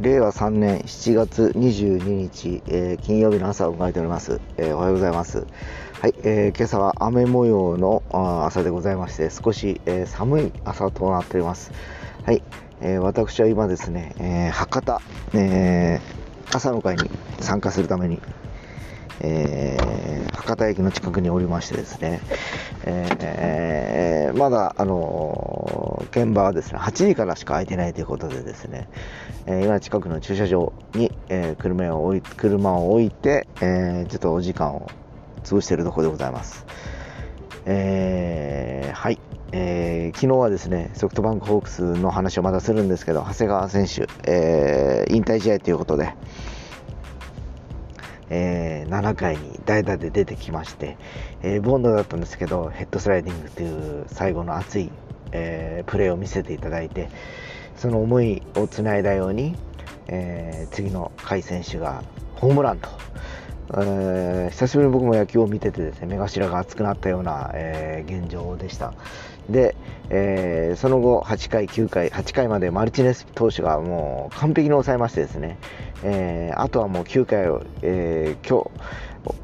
令和3年7月22日、金曜日の朝を迎えております。おはようございます。はい、今朝は雨模様の朝でございまして、少し、寒い朝となっております。はい、私は今ですね、博多、朝の会に参加するために、博多駅の近くにおりましてですね、まだ現場はですね8時からしか空いてないということでですね、今近くの駐車場に、車を置いて、ちょっとお時間を潰しているところでございます。はい、昨日はですねソフトバンクホークスの話をまだするんですけど、長谷川選手、引退試合ということで、7回に代打で出てきまして、ボンドだったんですけどヘッドスライディングという最後の熱い、プレーを見せていただいて、その思いをつないだように、次の甲斐選手がホームランと、久しぶりに僕も野球を見ててですね、目頭が熱くなったような、現状でした。で、その後8回9回8回までマルチネス投手がもう完璧に抑えましてですね、あとはもう9回を、今日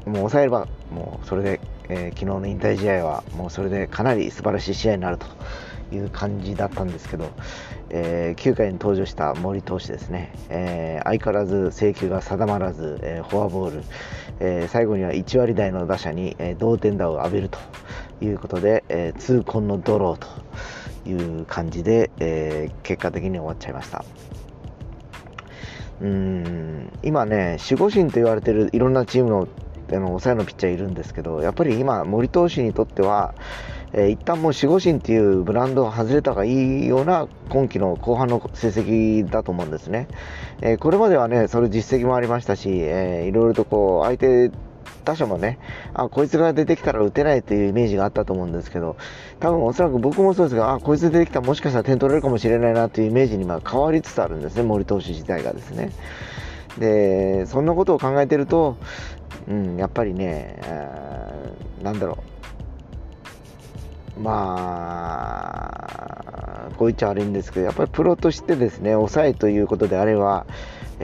もう抑えればもうそれで、昨日の引退試合はもうそれでかなり素晴らしい試合になるという感じだったんですけど、9回に登場した森投手ですね、相変わらず制球が定まらず、フォアボール、最後には1割台の打者に、同点打を浴びるということで、痛恨のドローという感じで、結果的に終わっちゃいました。今ね守護神と言われているいろんなチームの抑えのピッチャーいるんですけど、やっぱり今森投手にとっては、一旦もう守護神というブランドを外れた方がいいような今季の後半の成績だと思うんですね。これまではねそれ実績もありましたし、いろいろとこう相手打者もね、こいつが出てきたら打てないというイメージがあったと思うんですけど、多分おそらく僕もそうですが、こいつ出てきたらもしかしたら点取れるかもしれないなというイメージに今変わりつつあるんですね、森投手自体がですね。でそんなことを考えていると、やっぱりね、なんだろう、こう言っちゃ悪いんですけど、やっぱりプロとしてですね抑えということであれば、打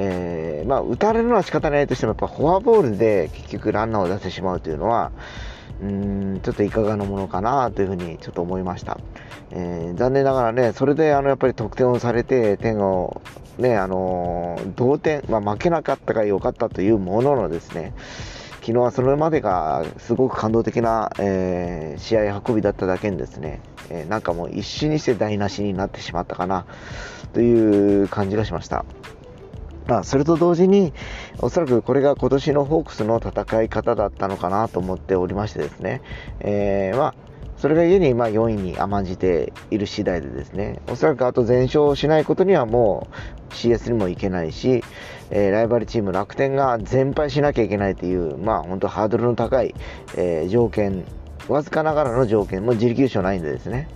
たれるのは仕方ないとしても、やっぱフォアボールで結局ランナーを出してしまうというのは、ちょっといかがなものかなというふうにちょっと思いました。残念ながらねそれでやっぱり得点をされて点をね、同点、負けなかったから良かったというもののですね、昨日はそれまでがすごく感動的な、試合運びだっただけにですね、なんかもう一瞬にして台無しになってしまったかなという感じがしました。それと同時におそらくこれが今年のホークスの戦い方だったのかなと思っておりましてですね、それがゆえに4位に甘んじている次第でですね、おそらくあと全勝しないことにはもう CS にもいけないし、ライバルチーム楽天が全敗しなきゃいけないという、本当ハードルの高い、条件、わずかながらの条件も自力優勝ないんでですね、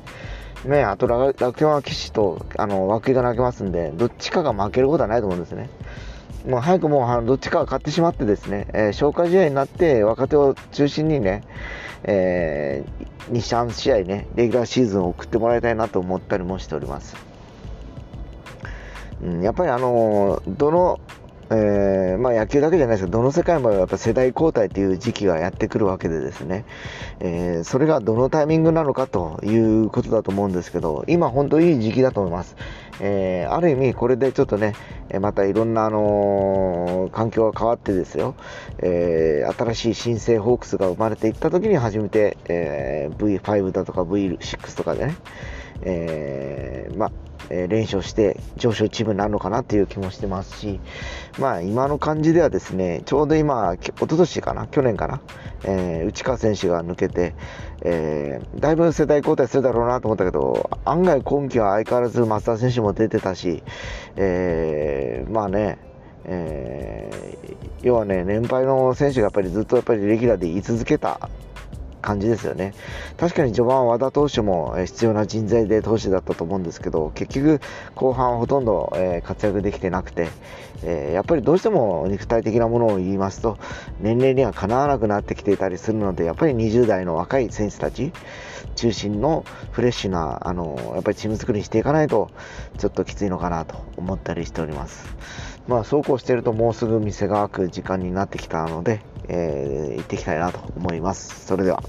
あと楽天は岸と涌井が投げますんで、どっちかが負けることはないと思うんですね。もう早くもうどっちかが勝ってしまってですね、消化試合になって若手を中心にね、2、3試合ねレギュラーシーズンを送ってもらいたいなと思ったりもしております。やっぱりどの、野球だけじゃないですけど、どの世界もやっぱ世代交代という時期がやってくるわけでですね、それがどのタイミングなのかということだと思うんですけど、今本当にいい時期だと思います。ある意味これでちょっとねまたいろんな、環境が変わってですよ、新しい新生ホークスが生まれていった時に初めて、V5 だとか V6 とかでね、連勝して上昇チームになるのかなという気もしてますし、今の感じではですね、ちょうど今一昨年かな去年かな、内川選手が抜けて、だいぶ世代交代するだろうなと思ったけど、案外今季は相変わらず松田選手も出てたし、要はね年配の選手がやっぱりずっとやっぱりレギュラーで居続けた感じですよね。確かに序盤は和田投手も必要な人材で投手だったと思うんですけど、結局後半はほとんど活躍できてなくて、やっぱりどうしても肉体的なものを言いますと年齢にはかなわなくなってきていたりするので、やっぱり20代の若い選手たち中心のフレッシュなやっぱりチーム作りにしていかないとちょっときついのかなと思ったりしております。まあ、そうこうしているともうすぐ店が開く時間になってきたので、行ってきたいなと思います。それでは。